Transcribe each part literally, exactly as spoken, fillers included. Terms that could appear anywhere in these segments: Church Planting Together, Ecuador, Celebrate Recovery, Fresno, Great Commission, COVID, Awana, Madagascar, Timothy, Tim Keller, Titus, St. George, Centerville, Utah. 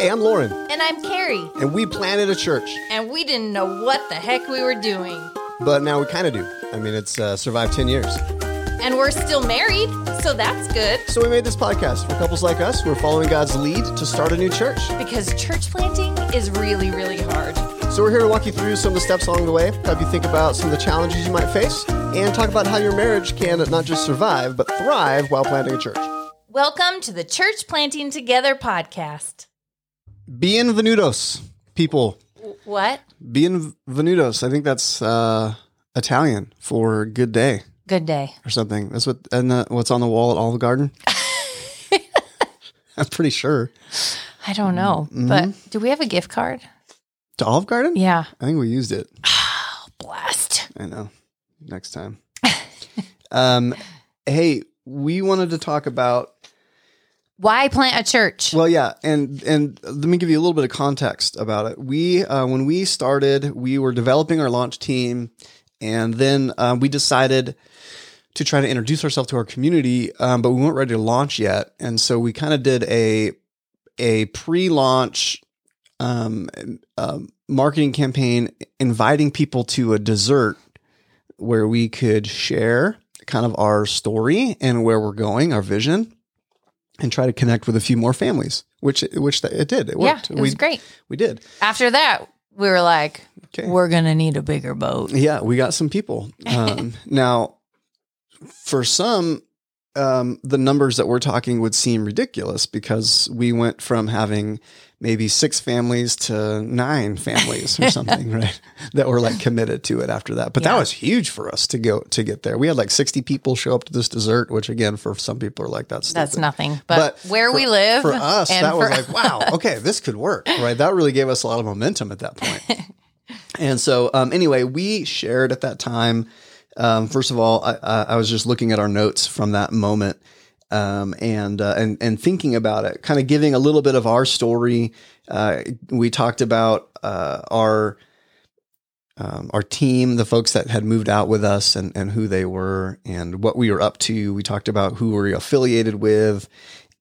I am Lauren. And I'm Carrie. And we planted a church. And we didn't know what the heck we were doing. But now we kind of do. I mean, it's uh, survived ten years. And we're still married, so that's good. So we made this podcast for couples like us who are following God's lead to start a new church. Because church planting is really, really hard. So we're here to walk you through some of the steps along the way, help you think about some of the challenges you might face, and talk about how your marriage can not just survive, but thrive while planting a church. Welcome to the Church Planting Together podcast. Bienvenidos, people. What? Bienvenidos. I think that's uh, Italian for good day. Good day. Or something. That's what and the, what's on the wall at Olive Garden. I'm pretty sure. I don't know. Mm-hmm. But do we have a gift card? To Olive Garden? Yeah. I think we used it. Oh, blast. I know. Next time. um, hey, we wanted to talk about... Why plant a church? Well, yeah. And and let me give you a little bit of context about it. We uh, when we started, we were developing our launch team. And then uh, we decided to try to introduce ourselves to our community, um, but we weren't ready to launch yet. And so we kind of did a a pre-launch... Um, um, marketing campaign inviting people to a dessert where we could share kind of our story and where we're going, our vision, and try to connect with a few more families, which which it did. It worked. Yeah, it was we, great. We did. After that, we were like, okay. We're going to need a bigger boat. Yeah, we got some people. Um, now, for some, um, the numbers that we're talking would seem ridiculous because we went from having maybe six families to nine families or something, right? That were like committed to it after that. But yeah. That was huge for us to go to get there. We had like sixty people show up to this dessert, which again, for some people are like, that's stupid. That's nothing. But, but where for, we live. For us, and that for was like, wow, okay, this could work, right? That really gave us a lot of momentum at that point. And so um, anyway, we shared at that time. Um, first of all, I, I was just looking at our notes from that moment. Um, and, uh, and, and thinking about it, kind of giving a little bit of our story. Uh, we talked about, uh, our, um, our team, the folks that had moved out with us and, and who they were and what we were up to. We talked about who we're affiliated with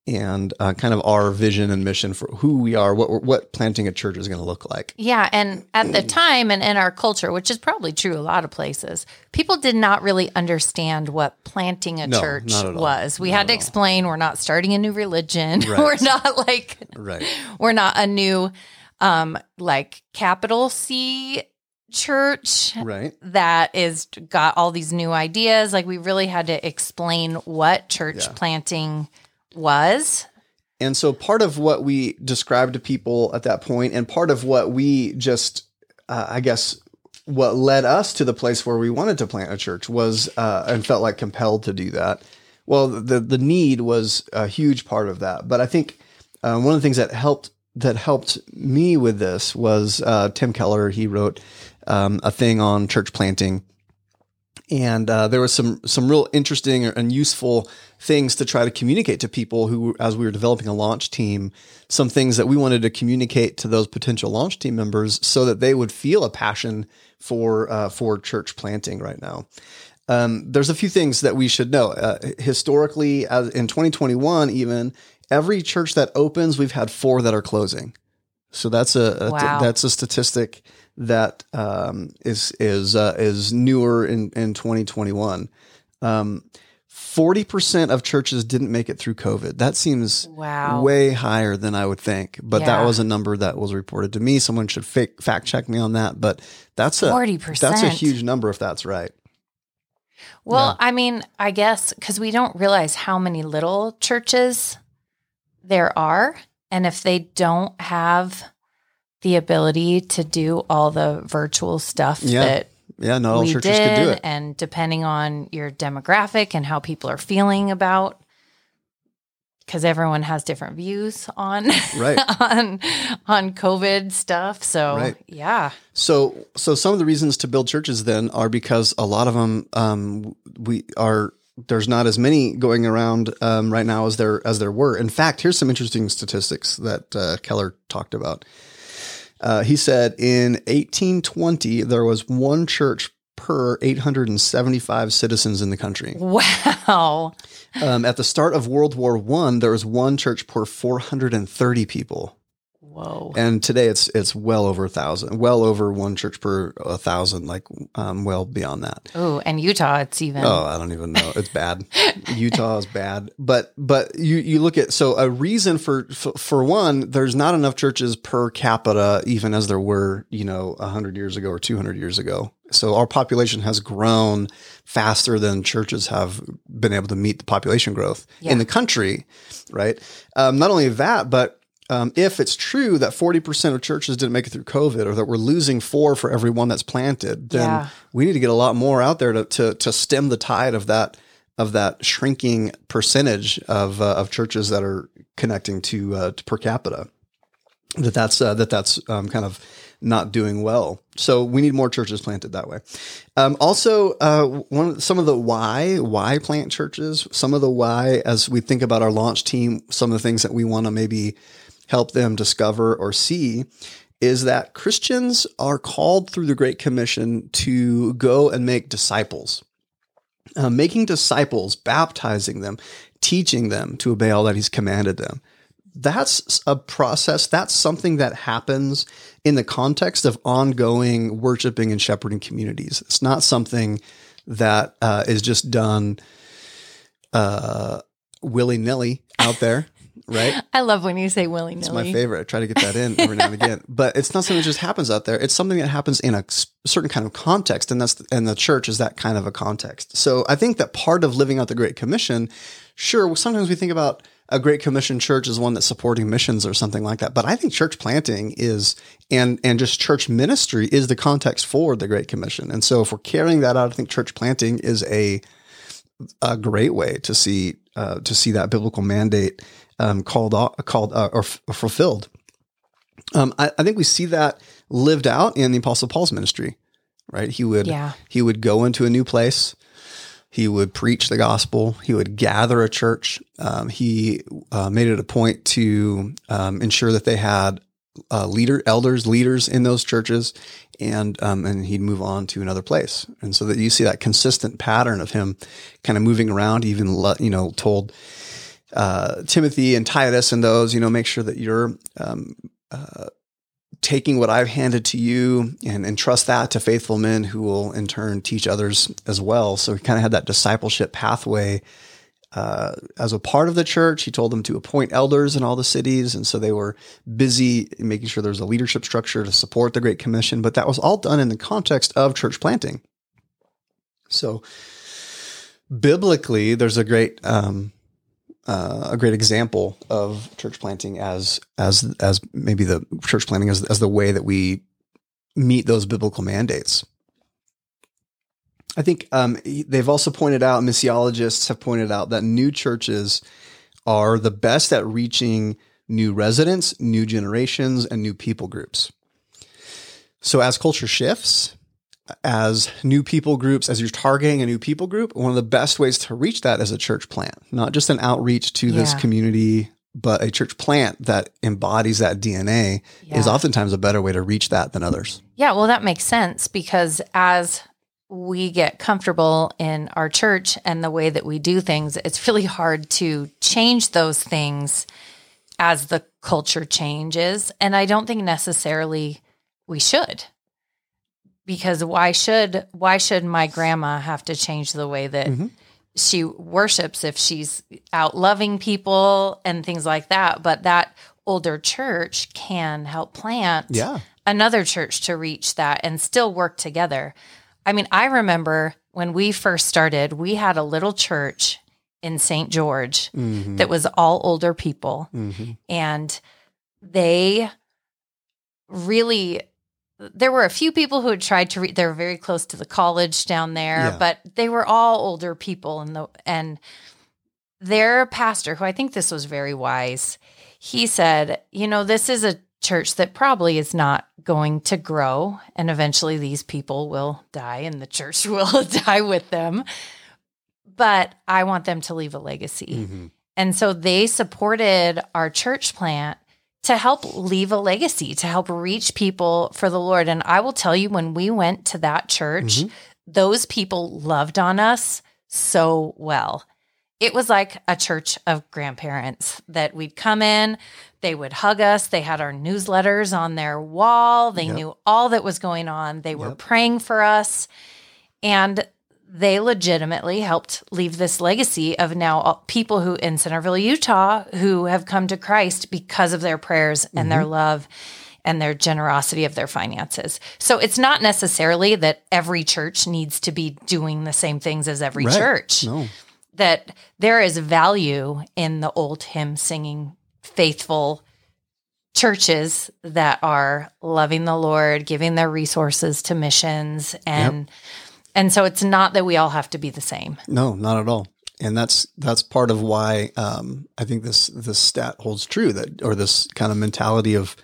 and, uh, kind of our vision and mission for who we are, what, what planting a church is going to look like. Yeah. And at the time and in our culture, which is probably true a lot of places, people did not really understand what planting a no, church was. We not had to explain all. We're not starting a new religion. Right. We're not like, right. We're not a new, um, like capital C church right. that is got all these new ideas. Like we really had to explain what church yeah. planting was. And so part of what we described to people at that point and part of what we just, uh, I guess, what led us to the place where we wanted to plant a church was, uh, and felt like compelled to do that. Well, the the need was a huge part of that. But I think uh, one of the things that helped that helped me with this was uh, Tim Keller. He wrote um, a thing on church planting. And uh, there was some some real interesting and useful things to try to communicate to people who, as we were developing a launch team, some things that we wanted to communicate to those potential launch team members so that they would feel a passion for uh, for church planting right now. Um, there's a few things that we should know. Uh, historically, as in twenty twenty-one, even every church that opens, we've had four that are closing. So that's a, a wow. that's a statistic that um, is is uh, is newer in in twenty twenty-one. Um, forty percent of churches didn't make it through COVID. That seems wow. way higher than I would think, but yeah. that was a number that was reported to me. Someone should fake, fact check me on that, but that's a forty percent. That's a huge number if that's right. Well, yeah. I mean, I guess because we don't realize how many little churches there are. And if they don't have the ability to do all the virtual stuff yeah. that yeah, not all we churches did, could do it. And depending on your demographic and how people are feeling about, because everyone has different views on right. on on COVID stuff. So right. yeah. So so some of the reasons to build churches then are because a lot of them um, we are. There's not as many going around um, right now as there as there were. In fact, here's some interesting statistics that uh, Keller talked about. Uh, he said in eighteen twenty, there was one church per eight hundred seventy-five citizens in the country. Wow. Um, at the start of World War One, there was one church per four hundred thirty people. Whoa. And today it's it's well over a thousand, well over one church per a thousand, like um, well beyond that. Oh, and Utah, it's even. Oh, I don't even know. It's bad. Utah is bad. But but you, you look at, so a reason for, for, for one, there's not enough churches per capita, even as there were, you know, one hundred years ago or two hundred years ago. So our population has grown faster than churches have been able to meet the population growth yeah. in the country, right? Um, not only that, but um, if it's true that forty percent of churches didn't make it through COVID, or that we're losing four for every one that's planted, then yeah. we need to get a lot more out there to to, to stem the tide of that of that shrinking percentage of uh, of churches that are connecting to, uh, to per capita. That that's uh, that that's um, kind of not doing well. So we need more churches planted that way. Um, also, uh, one some of the why, why plant churches, some of the why, as we think about our launch team, some of the things that we want to maybe help them discover or see is that Christians are called through the Great Commission to go and make disciples. Uh, making disciples, baptizing them, teaching them to obey all that he's commanded them. That's a process. That's something that happens in the context of ongoing worshiping and shepherding communities. It's not something that uh, is just done uh, willy-nilly out there, right? I love when you say willy-nilly. It's my favorite. I try to get that in every now and again. But it's not something that just happens out there. It's something that happens in a certain kind of context, and that's the, and the church is that kind of a context. So I think that part of living out the Great Commission, sure, sometimes we think about a Great Commission church is one that's supporting missions or something like that. But I think church planting is, and and just church ministry is the context for the Great Commission. And so if we're carrying that out, I think church planting is a a great way to see uh, to see that biblical mandate um, called called uh, or, f- or fulfilled. Um, I, I think we see that lived out in the Apostle Paul's ministry, right? He would yeah. he would go into a new place. He would preach the gospel. He would gather a church. Um, he uh, made it a point to um, ensure that they had uh, leader, elders, leaders in those churches, and um, and he'd move on to another place. And so that you see that consistent pattern of him kind of moving around. He even you know told uh, Timothy and Titus and those, you know, make sure that you're um, uh, taking what I've handed to you and entrust that to faithful men who will in turn teach others as well. So he kind of had that discipleship pathway uh, as a part of the church. He told them to appoint elders in all the cities. And so they were busy making sure there was a leadership structure to support the Great Commission, but that was all done in the context of church planting. So biblically, there's a great, um, Uh, a great example of church planting as as as maybe the church planting as as the way that we meet those biblical mandates. I think um, they've also pointed out, missiologists have pointed out that new churches are the best at reaching new residents, new generations, and new people groups. So as culture shifts, as new people groups, as you're targeting a new people group, one of the best ways to reach that is a church plant, not just an outreach to yeah. this community, but a church plant that embodies that D N A yeah. is oftentimes a better way to reach that than others. Yeah. Well, that makes sense, because as we get comfortable in our church and the way that we do things, it's really hard to change those things as the culture changes. And I don't think necessarily we should. Because why should why should my grandma have to change the way that mm-hmm. she worships if she's out loving people and things like that? But that older church can help plant yeah. another church to reach that and still work together. I mean, I remember when we first started, we had a little church in Saint George mm-hmm. that was all older people. Mm-hmm. And they really... There were a few people who had tried to read. They were very close to the college down there, yeah. but they were all older people. And the and their pastor, who I think this was very wise, he said, you know, this is a church that probably is not going to grow, and eventually these people will die, and the church will die with them. But I want them to leave a legacy. Mm-hmm. And so they supported our church plant to help leave a legacy, to help reach people for the Lord. And I will tell you, when we went to that church, mm-hmm. those people loved on us so well. it was like a church of grandparents that we'd come in, they would hug us. They had our newsletters on their wall. They yep. knew all that was going on. They were yep. praying for us. And they legitimately helped leave this legacy of now people who in Centerville, Utah, who have come to Christ because of their prayers mm-hmm. and their love and their generosity of their finances. So it's not necessarily that every church needs to be doing the same things as every right. church. No. That there is value in the old hymn singing faithful churches that are loving the Lord, giving their resources to missions. And yep. and so it's not that we all have to be the same. No, not at all. And that's that's part of why um, I think this this stat holds true, that or this kind of mentality of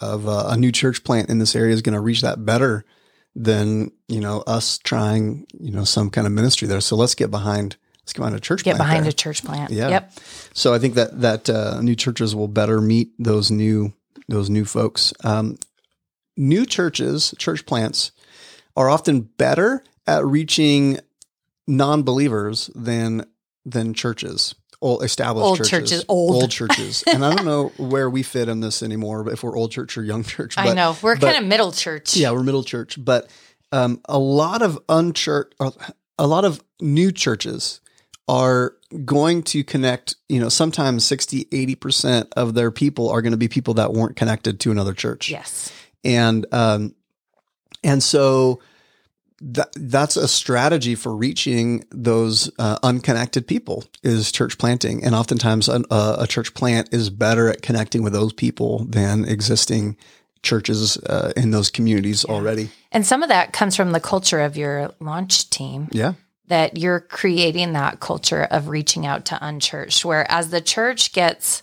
of uh, a new church plant in this area is going to reach that better than, you know, us trying, you know, some kind of ministry there. So let's get behind Let's get behind a church get plant. Get behind there. a church plant. Yeah. Yep. So I think that that uh, new churches will better meet those new those new folks. Um, new churches, church plants, are often better at reaching non-believers than than churches, old established old churches, churches old. old churches. And I don't know where we fit in this anymore, but if we're old church or young church, but, I know we're but, kind of middle church. Yeah, we're middle church, but um, a lot of unchurch, a lot of new churches are going to connect, you know, sometimes sixty, eighty percent of their people are going to be people that weren't connected to another church. Yes. And, um, and so that, that's a strategy for reaching those uh, unconnected people is church planting. And oftentimes an, uh, a church plant is better at connecting with those people than existing churches uh, in those communities yeah. already. And some of that comes from the culture of your launch team. Yeah. That you're creating that culture of reaching out to unchurched, where as the church gets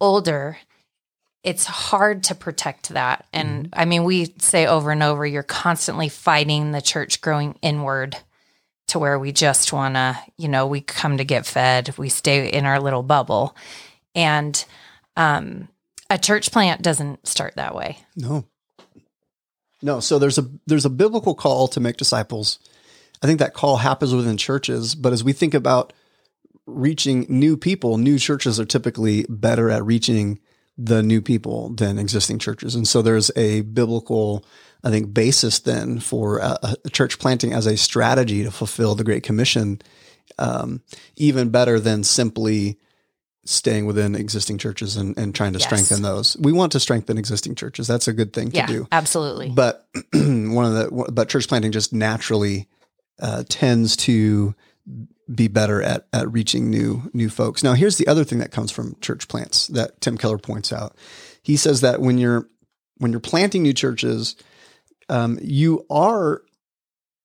older, it's hard to protect that. And mm-hmm. I mean, we say over and over, you're constantly fighting the church growing inward to where we just want to, you know, we come to get fed, we stay in our little bubble. And um, a church plant doesn't start that way. No, no. So there's a, there's a biblical call to make disciples. I think that call happens within churches, but as we think about reaching new people, new churches are typically better at reaching the new people than existing churches. And so there's a biblical, I think, basis then for a, a church planting as a strategy to fulfill the Great Commission, um, even better than simply staying within existing churches and, and trying to yes. strengthen those. We want to strengthen existing churches. That's a good thing to yeah, do. Absolutely. But one of the, but church planting just naturally Uh, tends to be better at, at reaching new new folks. Now, here's the other thing that comes from church plants that Tim Keller points out. He says that when you're when you're planting new churches, um, you are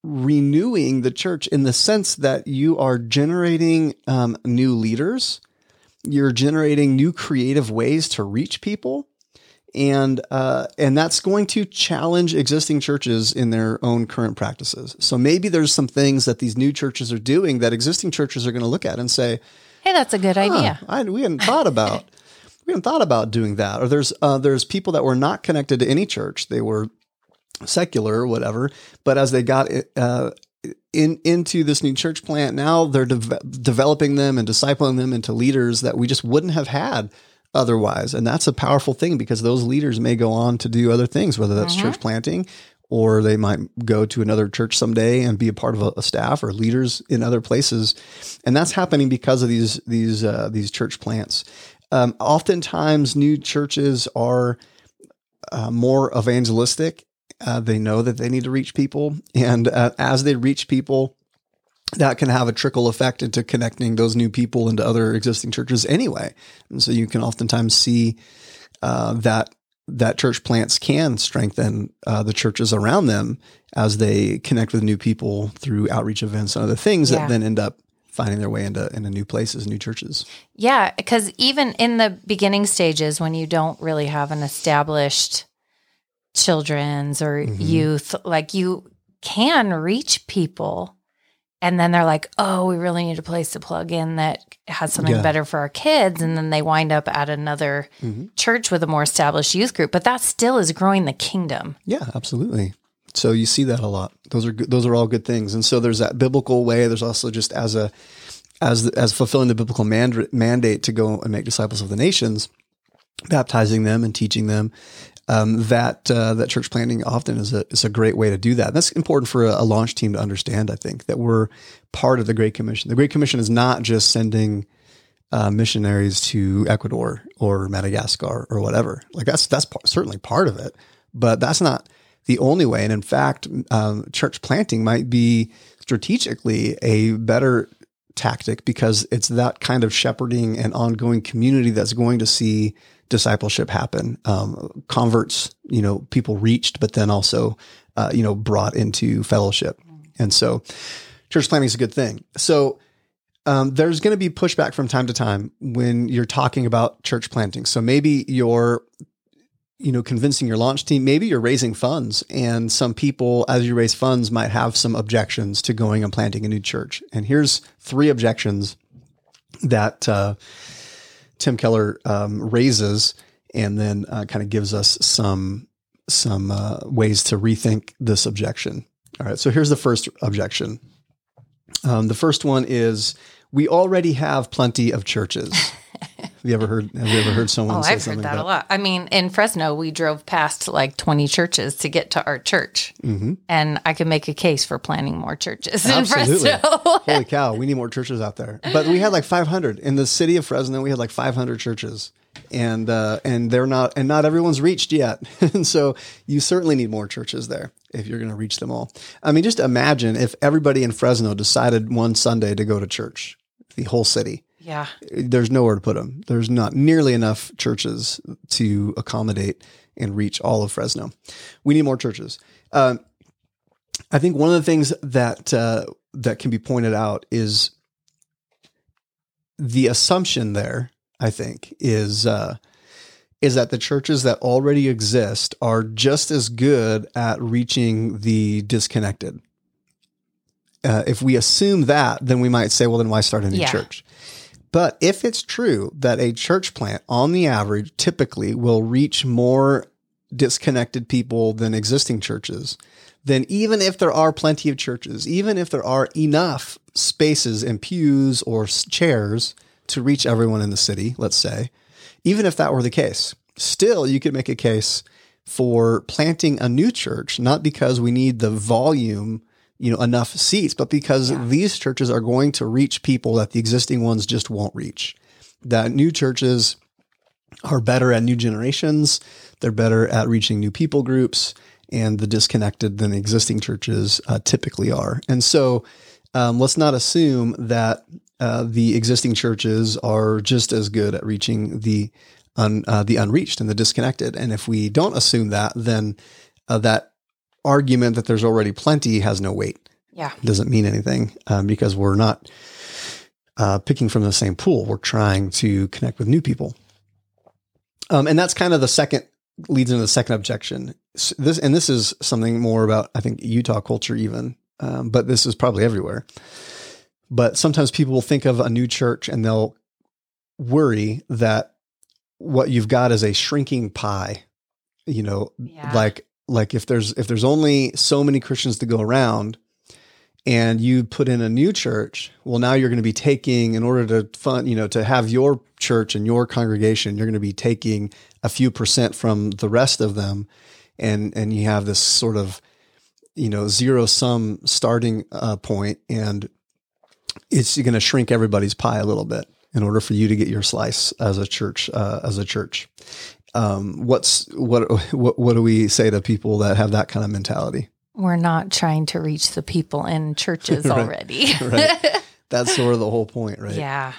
renewing the church in the sense that you are generating um, new leaders, you're generating new creative ways to reach people. And uh, and that's going to challenge existing churches in their own current practices. So maybe there's some things that these new churches are doing that existing churches are going to look at and say, "Hey, that's a good huh, idea. I, we hadn't thought about we hadn't thought about doing that." Or there's uh, there's people that were not connected to any church; they were secular or whatever. But as they got uh, in into this new church plant, now they're de- developing them and discipling them into leaders that we just wouldn't have had otherwise. And that's a powerful thing because those leaders may go on to do other things, whether that's mm-hmm. church planting, or they might go to another church someday and be a part of a, a staff or leaders in other places. And that's happening because of these, these, uh, these church plants. Um, oftentimes new churches are uh, more evangelistic. Uh, they know that they need to reach people. And uh, as they reach people, that can have a trickle effect into connecting those new people into other existing churches anyway. And so you can oftentimes see uh, that that church plants can strengthen uh, the churches around them as they connect with new people through outreach events and other things yeah. that then end up finding their way into, into new places, new churches. Yeah, because even in the beginning stages when you don't really have an established children's or mm-hmm. youth, like you can reach people. And then they're like, oh, we really need a place to plug in that has something yeah. better for our kids. And then they wind up at another mm-hmm. church with a more established youth group. But that still is growing the kingdom. Yeah, absolutely. So you see that a lot. Those are good, those are all good things. And so there's that biblical way. There's also just as a as as fulfilling the biblical mand- mandate to go and make disciples of the nations, baptizing them and teaching them. Um, that uh, that church planting often is a is a great way to do that. And that's important for a, a launch team to understand. I think that we're part of the Great Commission. The Great Commission is not just sending uh, missionaries to Ecuador or Madagascar or whatever. Like that's that's part, certainly part of it, but that's not the only way. And in fact, um, church planting might be strategically a better tactic because it's that kind of shepherding and ongoing community that's going to see discipleship happen, um, converts, you know, people reached, but then also, uh, you know, brought into fellowship. And so church planting is a good thing. So, um, there's going to be pushback from time to time when you're talking about church planting. So maybe you're, you know, convincing your launch team, maybe you're raising funds, and some people, as you raise funds, might have some objections to going and planting a new church. And here's three objections that, uh, Tim Keller um, raises, and then uh, kind of gives us some some uh, ways to rethink this objection. All right, so here's the first objection. Um, the first one is we already have plenty of churches. have you ever heard? Have you ever heard someone oh, say I've something heard that like that? A lot. I mean, in Fresno, we drove past like twenty churches to get to our church, mm-hmm. and I could make a case for planning more churches Absolutely. In Fresno. Holy cow, we need more churches out there. But we had like five hundred in the city of Fresno. We had like five hundred churches, and uh, and they're not and not everyone's reached yet. And so you certainly need more churches there if you're going to reach them all. I mean, just imagine if everybody in Fresno decided one Sunday to go to church, the whole city. Yeah, there's nowhere to put them. There's not nearly enough churches to accommodate and reach all of Fresno. We need more churches. Um, I think one of the things that uh, that can be pointed out is the assumption there. I think is uh, is that the churches that already exist are just as good at reaching the disconnected. Uh, if we assume that, then we might say, well, then why start a new yeah. church? But if it's true that a church plant on the average typically will reach more disconnected people than existing churches, then even if there are plenty of churches, even if there are enough spaces and pews or chairs to reach everyone in the city, let's say, even if that were the case, still you could make a case for planting a new church, not because we need the volume you know, enough seats, but because yeah. these churches are going to reach people that the existing ones just won't reach. That new churches are better at new generations. They're better at reaching new people groups and the disconnected than existing churches uh, typically are. And so um, let's not assume that uh, the existing churches are just as good at reaching the, un, uh, the unreached and the disconnected. And if we don't assume that, then uh, that, argument that there's already plenty has no weight. Yeah. Doesn't mean anything um, because we're not uh, picking from the same pool. We're trying to connect with new people. Um, and that's kind of the second, leads into the second objection. So this and this is something more about, I think, Utah culture even, um, but this is probably everywhere. But sometimes people will think of a new church and they'll worry that what you've got is a shrinking pie, you know, yeah. like Like if there's if there's only so many Christians to go around and you put in a new church, well, now you're going to be taking, in order to fund, you know, to have your church and your congregation, you're going to be taking a few percent from the rest of them. And and you have this sort of, you know, zero sum starting uh, point, and it's going to shrink everybody's pie a little bit in order for you to get your slice as a church, uh, as a church. Um, what's, what, what, what do we say to people that have that kind of mentality? We're not trying to reach the people in churches right. already. right. That's sort of the whole point, right? Yeah.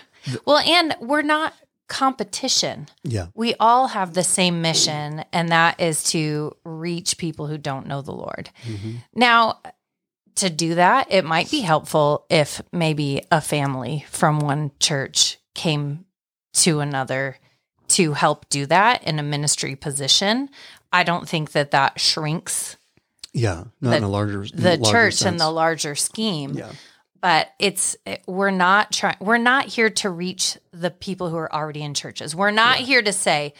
Well, and we're not competition. Yeah. We all have the same mission, and that is to reach people who don't know the Lord. Mm-hmm. Now, to do that, it might be helpful if maybe a family from one church came to another to help do that in a ministry position. I don't think that that shrinks. Yeah, not the, in a larger the larger church sense. And the larger scheme. Yeah. But it's it, we're not trying. We're not here to reach the people who are already in churches. We're not yeah. here to say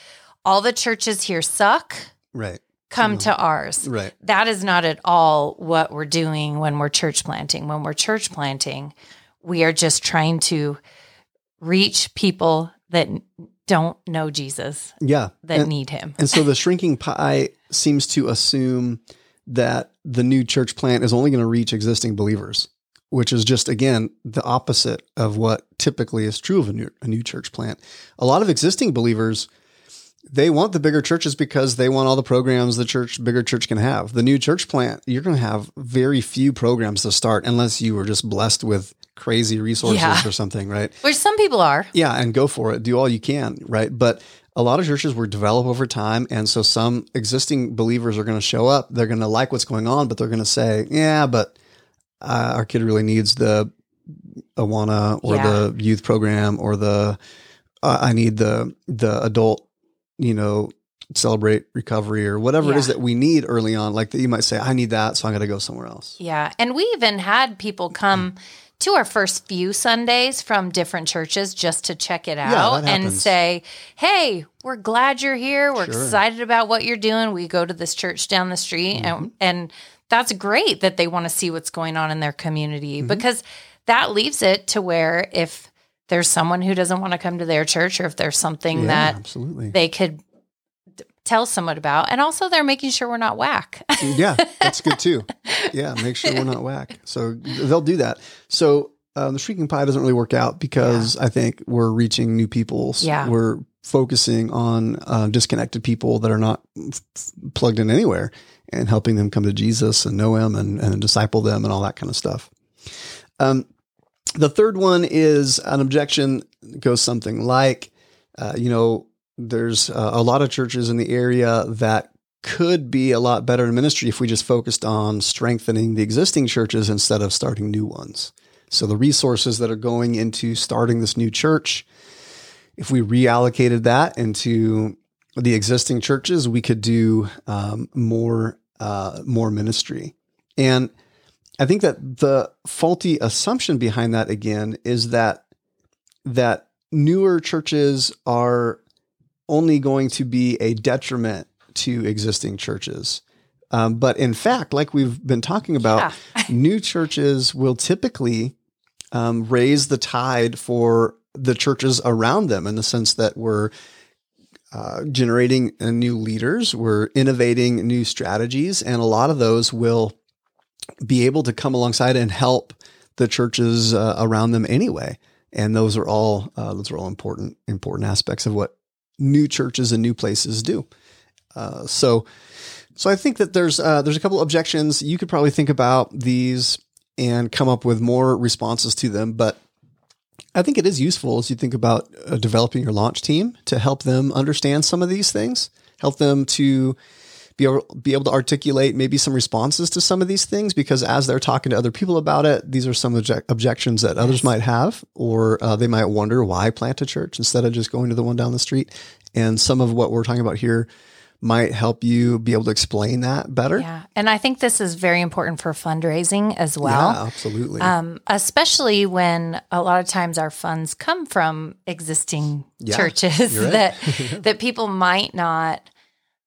all the churches here suck. Right. Come no. to ours. Right. That is not at all what we're doing when we're church planting. When we're church planting, we are just trying to reach people that don't know Jesus, yeah, that and, need him. And so the shrinking pie seems to assume that the new church plant is only going to reach existing believers, which is just, again, the opposite of what typically is true of a new, a new church plant. A lot of existing believers, they want the bigger churches because they want all the programs the church, bigger church can have. The new church plant, you're going to have very few programs to start unless you were just blessed with crazy resources yeah. or something, right? Which some people are. Yeah, and go for it. Do all you can, right? But a lot of churches were developed over time, and so some existing believers are going to show up. They're going to like what's going on, but they're going to say, yeah, but uh, our kid really needs the Awana or yeah. the youth program or the uh, I need the the adult, you know, Celebrate Recovery or whatever yeah. it is that we need early on. Like that you might say, I need that, so I'm going to go somewhere else. Yeah, and we even had people come to our first few Sundays from different churches just to check it out yeah, and say, hey, we're glad you're here. We're sure. excited about what you're doing. We go to this church down the street. Mm-hmm. And, and that's great that they want to see what's going on in their community mm-hmm. because that leaves it to where if there's someone who doesn't want to come to their church or if there's something yeah, that absolutely. They could tell someone about. And also they're making sure we're not whack. Yeah, that's good too. Yeah, make sure we're not whack. So they'll do that. So um, the shrinking pie doesn't really work out because yeah. I think we're reaching new people. Yeah. We're focusing on uh, disconnected people that are not f- plugged in anywhere and helping them come to Jesus and know him and, and disciple them and all that kind of stuff. Um, the third one is an objection goes something like, uh, you know, there's uh, a lot of churches in the area that could be a lot better in ministry if we just focused on strengthening the existing churches instead of starting new ones. So the resources that are going into starting this new church, if we reallocated that into the existing churches, we could do um, more, uh, more ministry. And I think that the faulty assumption behind that again is that, that newer churches are only going to be a detriment to existing churches. Um, but in fact, like we've been talking about, yeah. new churches will typically um, raise the tide for the churches around them in the sense that we're uh, generating new leaders, we're innovating new strategies, and a lot of those will be able to come alongside and help the churches uh, around them anyway. And those are all uh, those are all important important aspects of what new churches and new places do. Uh, so, so I think that there's, uh, there's a couple objections. You could probably think about these and come up with more responses to them, but I think it is useful as you think about uh, developing your launch team to help them understand some of these things, help them to be able, be able to articulate maybe some responses to some of these things, because as they're talking to other people about it, these are some object- objections that others might have, or uh, they might wonder why plant a church instead of just going to the one down the street. And some of what we're talking about here might help you be able to explain that better. Yeah. And I think this is very important for fundraising as well. Yeah, absolutely. Um, especially when a lot of times our funds come from existing yeah, churches you're right. that, yeah. that people might not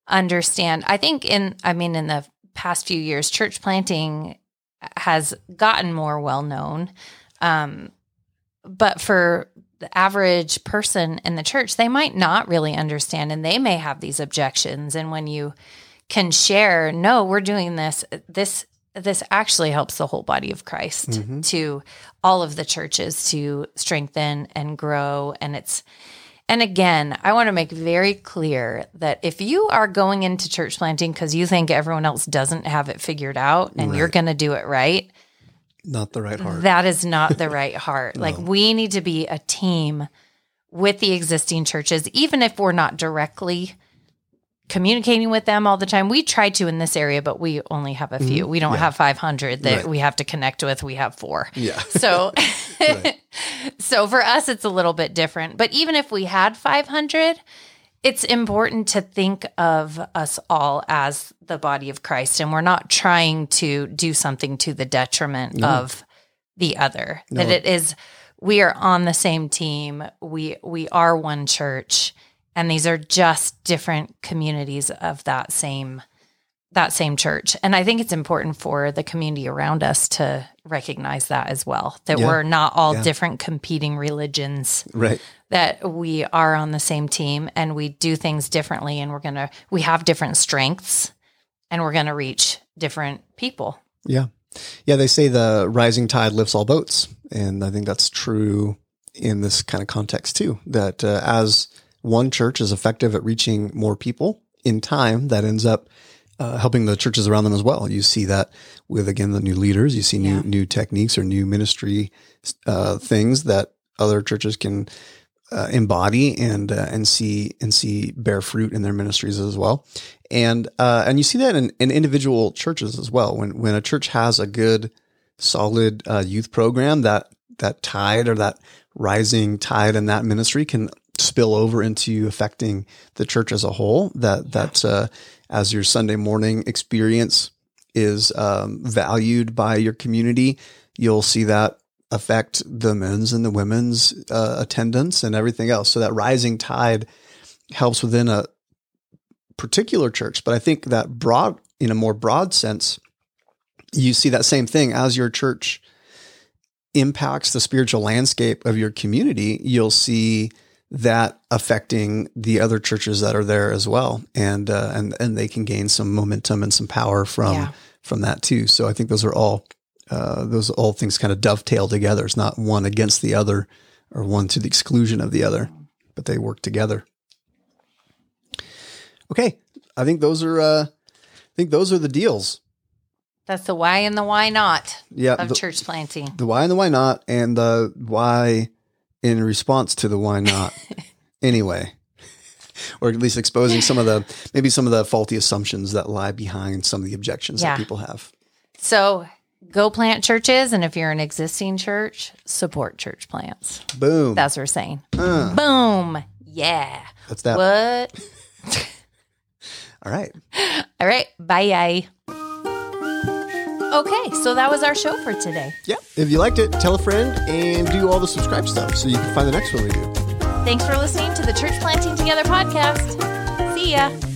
understand. I think in, I mean, in the past few years, church planting has gotten more well-known. Um, but for the average person in the church, they might not really understand, and they may have these objections. And when you can share, no, we're doing this, this, this actually helps the whole body of Christ mm-hmm. to all of the churches to strengthen and grow. And it's, And again, I want to make very clear that if you are going into church planting because you think everyone else doesn't have it figured out and right. you're going to do it right. Not the right heart. That is not the right heart. No. Like we need to be a team with the existing churches, even if we're not directly communicating with them all the time. We try to in this area, but we only have a few. Mm-hmm. We don't yeah. have five hundred that right. we have to connect with. We have four. Yeah. So, right. so for us, it's a little bit different. But even if we had five hundred, it's important to think of us all as the body of Christ. And we're not trying to do something to the detriment no. of the other. No. That it is, we are on the same team. We we are one church. And these are just different communities of that same that same church. And I think it's important for the community around us to recognize that as well, that yeah. we're not all yeah. different competing religions, right? That we are on the same team and we do things differently, and we're going to, we have different strengths and we're going to reach different people. Yeah. Yeah. They say the rising tide lifts all boats. And I think that's true in this kind of context too, that uh, as one church is effective at reaching more people in time, that ends up Uh, helping the churches around them as well. You see that with, again, the new leaders. You see new yeah. new techniques or new ministry uh, things that other churches can uh, embody and uh, and see and see bear fruit in their ministries as well. And uh, and you see that in, in individual churches as well. When when a church has a good, solid uh, youth program, that that tide or that rising tide in that ministry can spill over into affecting the church as a whole. That that uh, as your Sunday morning experience is um, valued by your community, you'll see that affect the men's and the women's uh, attendance and everything else. So that rising tide helps within a particular church. But I think that broad, in a more broad sense, you see that same thing as your church impacts the spiritual landscape of your community. You'll see that affecting the other churches that are there as well. And, uh, and, and they can gain some momentum and some power from, yeah. from that too. So I think those are all, uh, those all things kind of dovetail together. It's not one against the other or one to the exclusion of the other, but they work together. Okay. I think those are, uh, I think those are the deals. That's the why and the why not yeah, of the, church planting. The why and the why not, and the why in response to the why not anyway, or at least exposing some of the, maybe some of the faulty assumptions that lie behind some of the objections yeah. that people have. So go plant churches. And if you're an existing church, support church plants. Boom. That's what we're saying. Uh, Boom. Yeah. That's that. What? All right. All right. Bye. Okay, so that was our show for today. Yeah. If you liked it, tell a friend and do all the subscribe stuff so you can find the next one we do. Thanks for listening to the Church Planting Together podcast. See ya.